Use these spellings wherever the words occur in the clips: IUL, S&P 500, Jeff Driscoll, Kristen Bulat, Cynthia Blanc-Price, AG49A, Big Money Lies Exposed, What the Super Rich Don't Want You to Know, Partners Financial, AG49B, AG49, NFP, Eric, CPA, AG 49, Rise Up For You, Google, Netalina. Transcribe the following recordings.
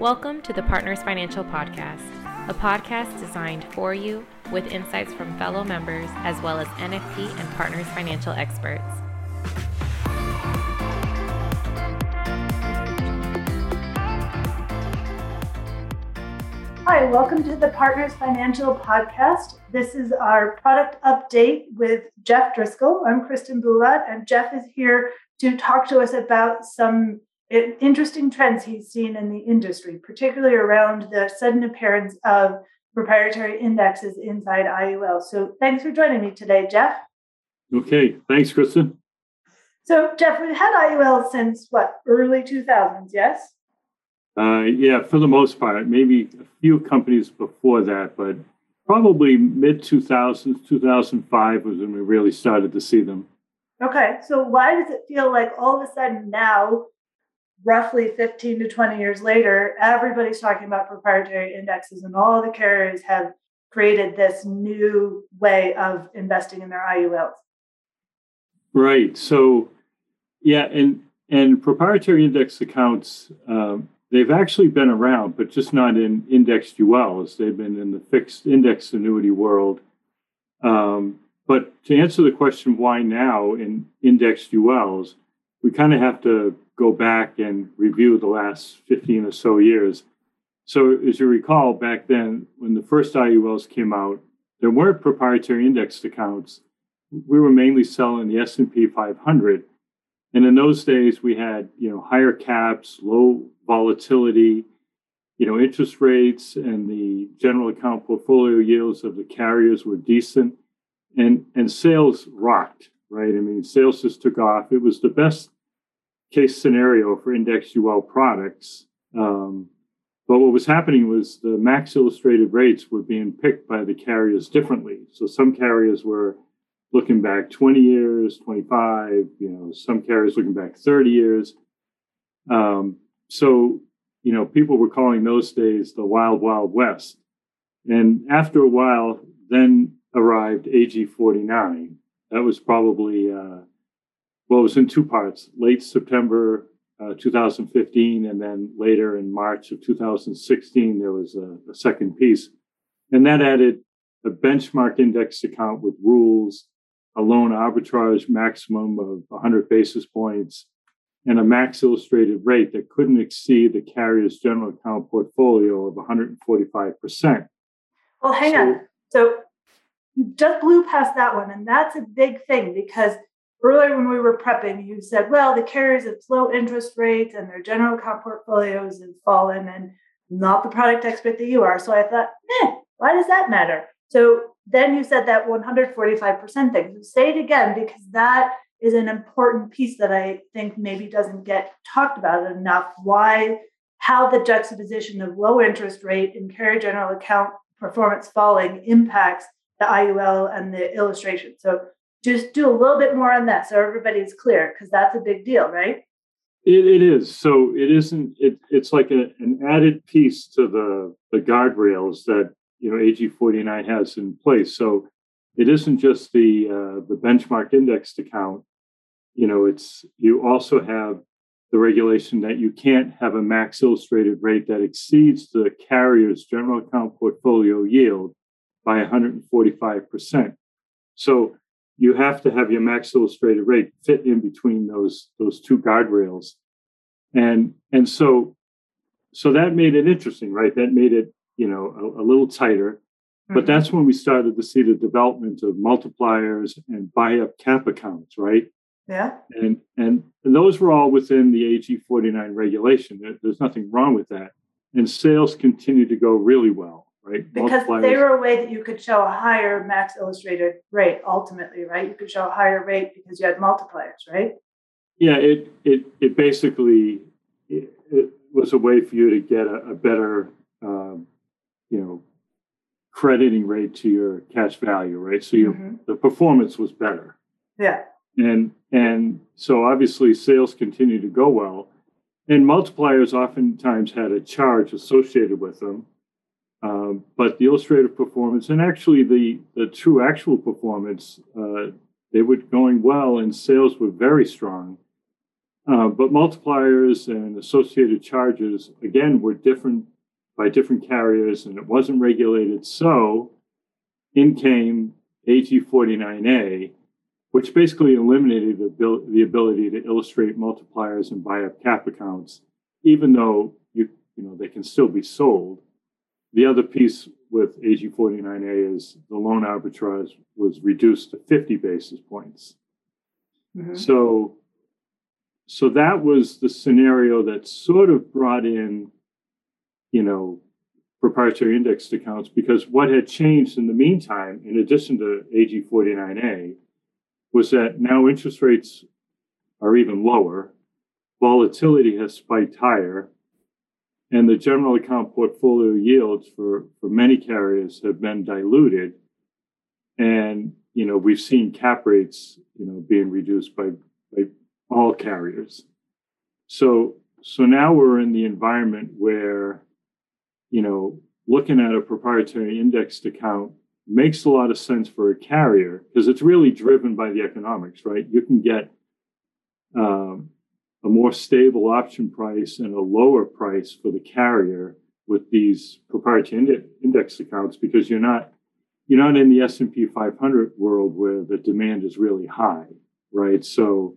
Welcome to the Partners Financial Podcast, a podcast designed for you with insights from fellow members as well as NFP and Partners Financial experts. Hi, welcome to the Partners Financial Podcast. This is our product update with Jeff Driscoll. I'm Kristen Bulat, and Jeff is here to talk to us about some interesting trends he's seen in the industry, particularly around the sudden appearance of proprietary indexes inside IUL. So thanks for joining me today, Jeff. Okay, thanks, Kristen. So Jeff, we've had IUL since early 2000s, yes? Yeah, for the most part, maybe a few companies before that, but probably mid-2000s, 2005 was when we really started to see them. Okay, so why does it feel like all of a sudden now, roughly 15 to 20 years later, everybody's talking about proprietary indexes and all the carriers have created this new way of investing in their IULs? Right. So, yeah, and proprietary index accounts, they've actually been around, but just not in indexed ULs. They've been in the fixed index annuity world. But to answer the question, why now in indexed ULs, we kind of have to go back and review the last 15 or so years. So as you recall, back then, when the first IULs came out, there weren't proprietary indexed accounts. We were mainly selling the S&P 500. And in those days, we had, higher caps, low volatility, interest rates, and the general account portfolio yields of the carriers were decent. And sales rocked, right? I mean, sales just took off. It was the best case scenario for indexed UL products. But what was happening was the max illustrated rates were being picked by the carriers differently. So some carriers were looking back 20 years, 25, some carriers looking back 30 years. So people were calling those days the wild, wild west. And after a while, then arrived AG 49. That was probably, it was in two parts, late September 2015, and then later in March of 2016, there was a second piece. And that added a benchmark index account with rules, a loan arbitrage maximum of 100 basis points, and a max illustrated rate that couldn't exceed the carrier's general account portfolio of 145%. Well, hang on. So you just blew past that one, and that's a big thing because earlier when we were prepping, you said, the carriers have low interest rates and their general account portfolios have fallen and not the product expert that you are. So I thought, why does that matter? So then you said that 145% thing. So say it again, because that is an important piece that I think maybe doesn't get talked about enough. How the juxtaposition of low interest rate and carrier general account performance falling impacts the IUL and the illustration. So just do a little bit more on that so everybody's clear, because that's a big deal, right? It is. So it isn't, it's like an added piece to the guardrails that, AG49 has in place. So it isn't just the benchmark indexed account. You also have the regulation that you can't have a max illustrated rate that exceeds the carrier's general account portfolio yield by 145%. So you have to have your max illustrated rate fit in between those two guardrails. And so that made it interesting, right? That made it, a little tighter. But that's when we started to see the development of multipliers and buy-up cap accounts, right? Yeah. And those were all within the AG 49 regulation. There's nothing wrong with that. And sales continued to go really well, right? Because they were a way that you could show a higher max illustrated rate, ultimately, right? You could show a higher rate because you had multipliers, right? Yeah, it basically it was a way for you to get a better crediting rate to your cash value, right? So the performance was better. Yeah. And so obviously sales continue to go well. And multipliers oftentimes had a charge associated with them. But the illustrative performance and actually the true actual performance, they were going well and sales were very strong. But multipliers and associated charges, again, were different by different carriers, and it wasn't regulated. So in came AG49A, which basically eliminated the ability to illustrate multipliers and buy up cap accounts, even though you know they can still be sold. The other piece with AG49A is the loan arbitrage was reduced to 50 basis points. Mm-hmm. So that was the scenario that sort of brought in, you know, proprietary indexed accounts, because what had changed in the meantime, in addition to AG49A, was that now interest rates are even lower, volatility has spiked higher, and the general account portfolio yields for many carriers have been diluted. And, you know, we've seen cap rates, you know, being reduced by all carriers. So now we're in the environment where, you know, looking at a proprietary indexed account makes a lot of sense for a carrier because it's really driven by the economics, right? You can get a more stable option price and a lower price for the carrier with these proprietary index accounts because you're not in the S&P 500 world where the demand is really high, right? So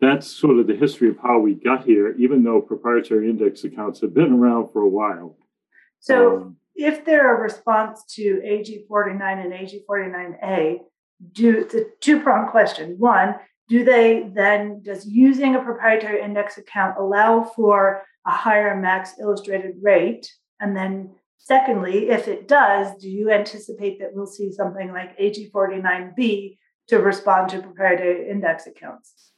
that's sort of the history of how we got here, even though proprietary index accounts have been around for a while. So if they're a response to AG49 and AG49A, it's a two-pronged question. One, does using a proprietary index account allow for a higher max illustrated rate? And then secondly, if it does, do you anticipate that we'll see something like AG49B to respond to proprietary index accounts?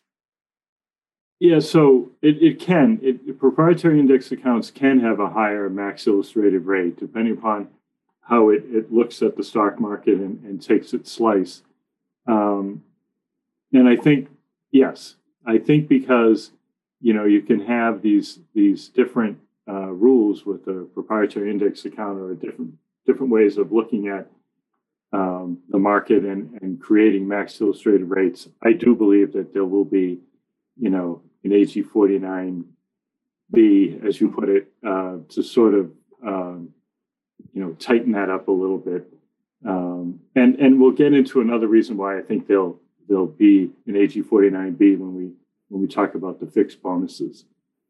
Yeah, so it can. Proprietary index accounts can have a higher max illustrated rate, depending upon how it looks at the stock market and takes its slice. And I think, yes, because, you know, you can have these different rules with a proprietary index account or different ways of looking at the market and creating max illustrated rates. I do believe that there will be, you know, an AG49B, as you put it, to sort of, you know, tighten that up a little bit. And we'll get into another reason why I think there'll be an AG49B when we talk about the fixed bonuses.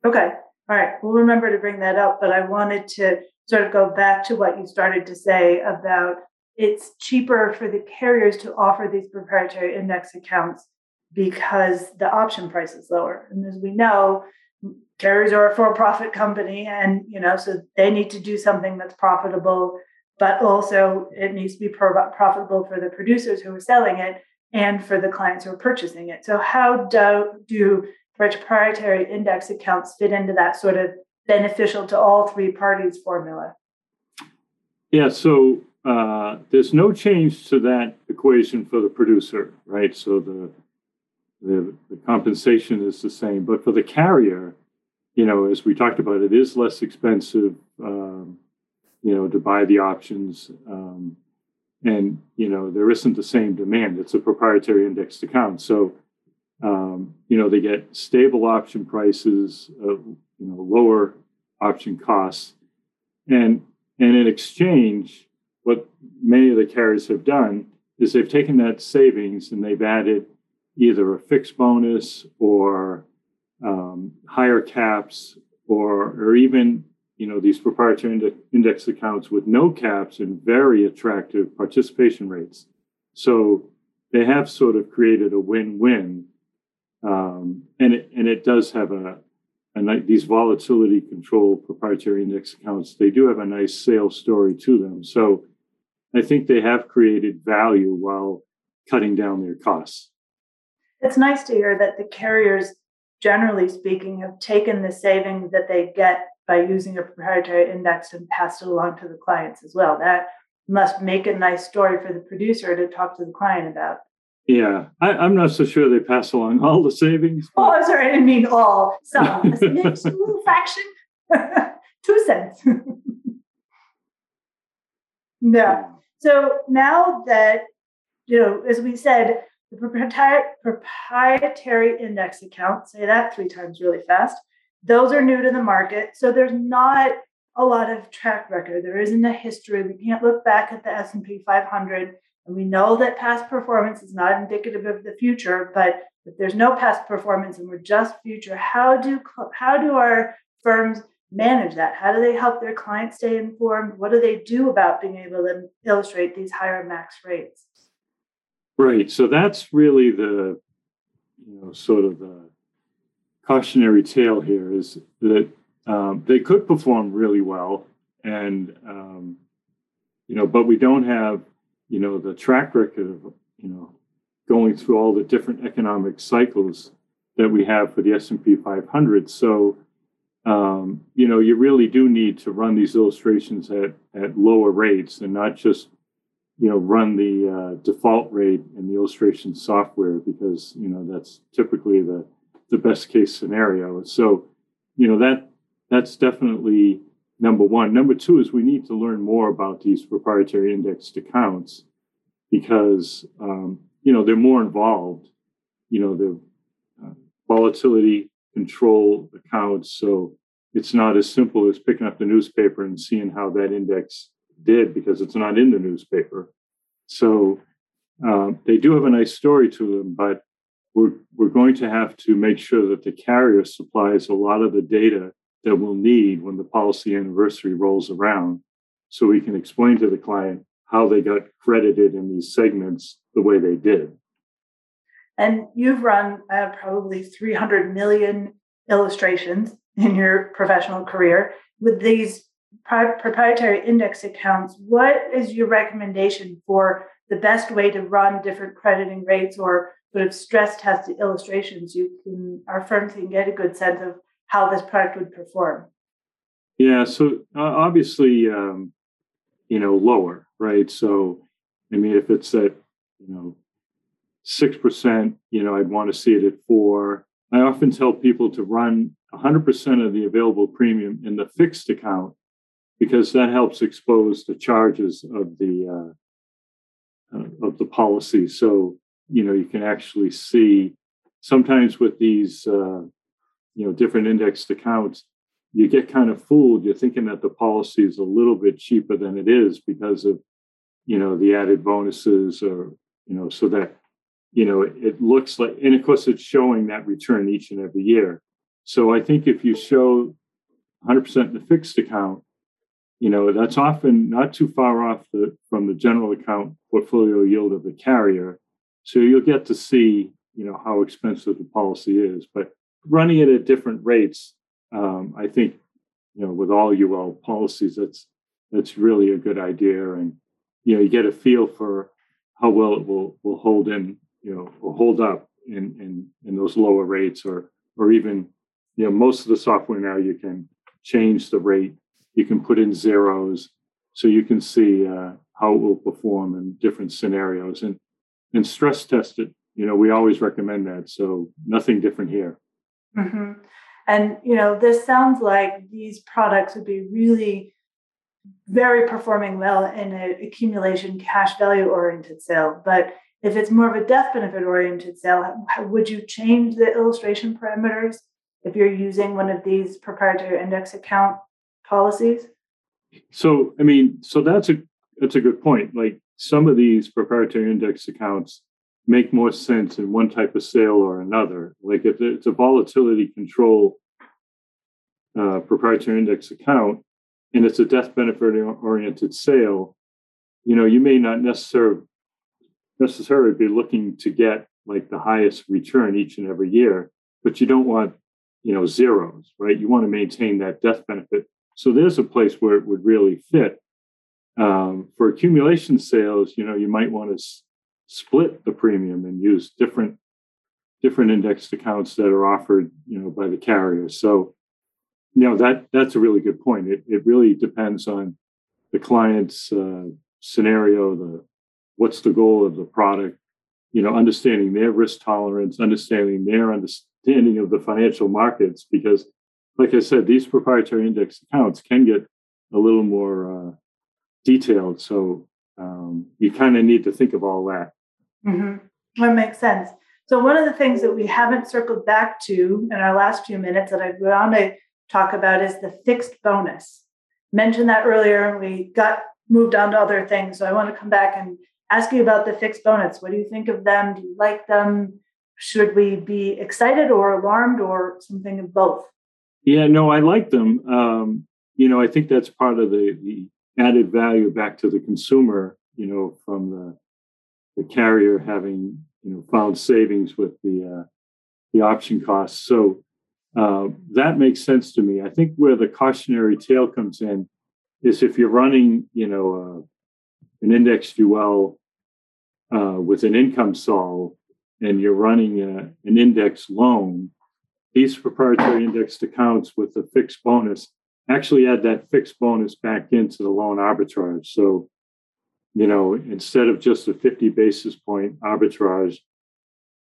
Okay. All right. We'll remember to bring that up, but I wanted to sort of go back to what you started to say about it's cheaper for the carriers to offer these proprietary index accounts because the option price is lower. And as we know, carriers are a for-profit company and, you know, so they need to do something that's profitable, but also it needs to be profitable for the producers who are selling it and for the clients who are purchasing it. So how do proprietary index accounts fit into that sort of beneficial to all three parties formula? Yeah, so there's no change to that equation for the producer, right? So the compensation is the same. But for the carrier, you know, as we talked about, it is less expensive, you know, to buy the options. And, you know, there isn't the same demand. It's a proprietary indexed account. So, you know, they get stable option prices, you know, lower option costs. And in exchange, what many of the carriers have done is they've taken that savings and they've added either a fixed bonus or higher caps or even, you know, these proprietary index accounts with no caps and very attractive participation rates. So they have sort of created a win-win, and it does have these volatility control proprietary index accounts. They do have a nice sales story to them. So I think they have created value while cutting down their costs. It's nice to hear that the carriers, generally speaking, have taken the savings that they get by using a proprietary index and passed it along to the clients as well. That must make a nice story for the producer to talk to the client about. Yeah, I'm not so sure they pass along all the savings. But... Oh, I'm sorry, I didn't mean all. Some, a small fraction, 2 cents. No. So now that, you know, as we said, The proprietary index account, say that three times really fast, those are new to the market. So there's not a lot of track record. There isn't a history. We can't look back at the S&P 500. And we know that past performance is not indicative of the future, but if there's no past performance and we're just future, how do our firms manage that? How do they help their clients stay informed? What do they do about being able to illustrate these higher max rates? Right. So that's really the, sort of the cautionary tale here is that they could perform really well, and but we don't have the track record of going through all the different economic cycles that we have for the S&P 500. So you really do need to run these illustrations at lower rates and not just run the default rate in the illustration software, because that's typically the best case scenario. So that's definitely number one. Number two is we need to learn more about these proprietary indexed accounts, because they're more involved. They're volatility control accounts, so it's not as simple as picking up the newspaper and seeing how that index did, because it's not in the newspaper. So they do have a nice story to them, but we're going to have to make sure that the carrier supplies a lot of the data that we'll need when the policy anniversary rolls around, so we can explain to the client how they got credited in these segments the way they did. And you've run probably 300 million illustrations in your professional career. With these proprietary index accounts, what is your recommendation for the best way to run different crediting rates or sort of stress tested illustrations our firms can get a good sense of how this product would perform? Yeah, so obviously, lower, right? So, if it's at, 6%, I'd want to see it at 4. I often tell people to run 100% of the available premium in the fixed account, because that helps expose the charges of the policy. So, you can actually see sometimes with these, different indexed accounts, you get kind of fooled. You're thinking that the policy is a little bit cheaper than it is because of, the added bonuses or, so that, it looks like, and of course it's showing that return each and every year. So I think if you show 100% in the fixed account, that's often not too far off from the general account portfolio yield of the carrier. So you'll get to see, how expensive the policy is, but running it at different rates, I think, with all UL policies, that's really a good idea. And, you get a feel for how well it will hold in, or hold up in those lower rates, or even, most of the software now you can change the rate, you can put in zeros, so you can see how it will perform in different scenarios and stress test it. We always recommend that. So nothing different here. Mm-hmm. And, this sounds like these products would be really very performing well in an accumulation cash value oriented sale. But if it's more of a death benefit oriented sale, would you change the illustration parameters if you're using one of these proprietary index account policies? So, so that's a good point. Like, some of these proprietary index accounts make more sense in one type of sale or another. Like, if it's a volatility control proprietary index account and it's a death benefit oriented sale, you may not necessarily be looking to get like the highest return each and every year, but you don't want, zeros, right? You want to maintain that death benefit. So there's a place where it would really fit. For accumulation sales, you might want to split the premium and use different indexed accounts that are offered, by the carrier. So, that's a really good point. It really depends on the client's scenario, what's the goal of the product, understanding their risk tolerance, understanding their understanding of the financial markets, because like I said, these proprietary index accounts can get a little more detailed. So you kind of need to think of all that. Mm-hmm. That makes sense. So one of the things that we haven't circled back to in our last few minutes that I want to talk about is the fixed bonus. Mentioned that earlier, and we got moved on to other things. So I want to come back and ask you about the fixed bonus. What do you think of them? Do you like them? Should we be excited or alarmed or something of both? Yeah, no, I like them. I think that's part of the added value back to the consumer, from the carrier having, found savings with the option costs. So that makes sense to me. I think where the cautionary tale comes in is if you're running, an indexed UL with an income solve and you're running an index loan, these proprietary indexed accounts with a fixed bonus actually add that fixed bonus back into the loan arbitrage. So, instead of just a 50 basis point arbitrage,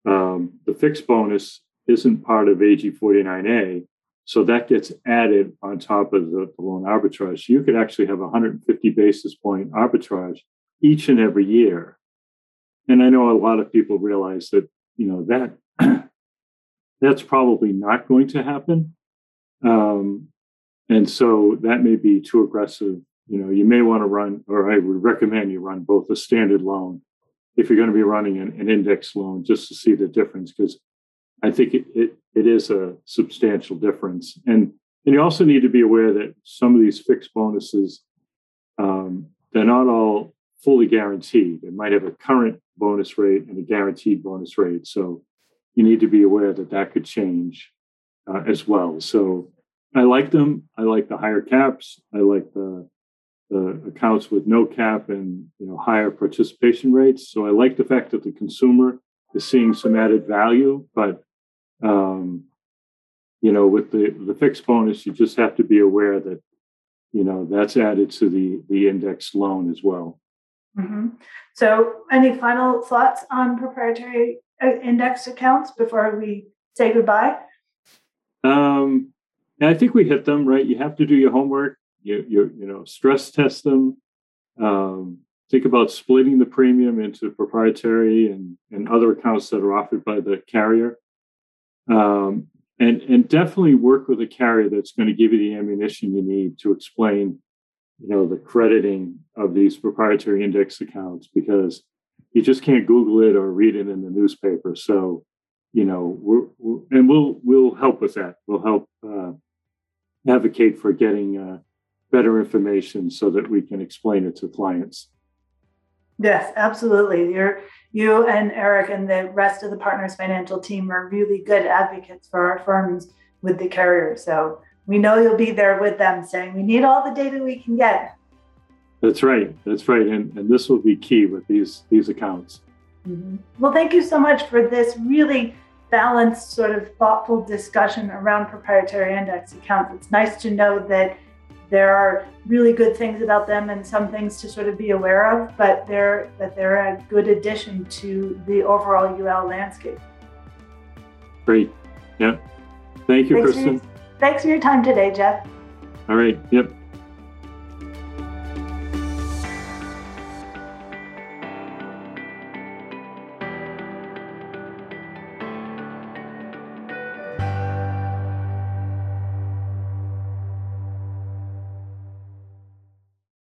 the fixed bonus isn't part of AG49A. So that gets added on top of the loan arbitrage. So you could actually have 150 basis point arbitrage each and every year. And I know a lot of people realize that, that that's probably not going to happen. And so that may be too aggressive. You may want to run, or I would recommend you run both a standard loan if you're going to be running an index loan just to see the difference, because I think it is a substantial difference. And you also need to be aware that some of these fixed bonuses, they're not all fully guaranteed. It might have a current bonus rate and a guaranteed bonus rate. So you need to be aware that could change as well. So I like them. I like the higher caps. I like the accounts with no cap and higher participation rates. So I like the fact that the consumer is seeing some added value, but with the fixed bonus, you just have to be aware that that's added to the index loan as well. Mm-hmm. So, any final thoughts on proprietary index accounts before we say goodbye? I think we hit them right. You have to do your homework. You stress test them. Think about splitting the premium into proprietary and other accounts that are offered by the carrier. And definitely work with a carrier that's going to give you the ammunition you need to explain, the crediting of these proprietary index accounts, because you just can't Google it or read it in the newspaper. So, we'll help with that. We'll help advocate for getting better information so that we can explain it to clients. Yes, absolutely. You and Eric and the rest of the Partners Financial team are really good advocates for our firms with the carriers. So we know you'll be there with them saying we need all the data we can get. That's right. That's right. And this will be key with these accounts. Mm-hmm. Well, thank you so much for this really balanced, sort of thoughtful discussion around proprietary index accounts. It's nice to know that there are really good things about them and some things to sort of be aware of, but they're a good addition to the overall UL landscape. Great. Yep. Thank you, Kristen. Thanks for your time today, Jeff. All right. Yep.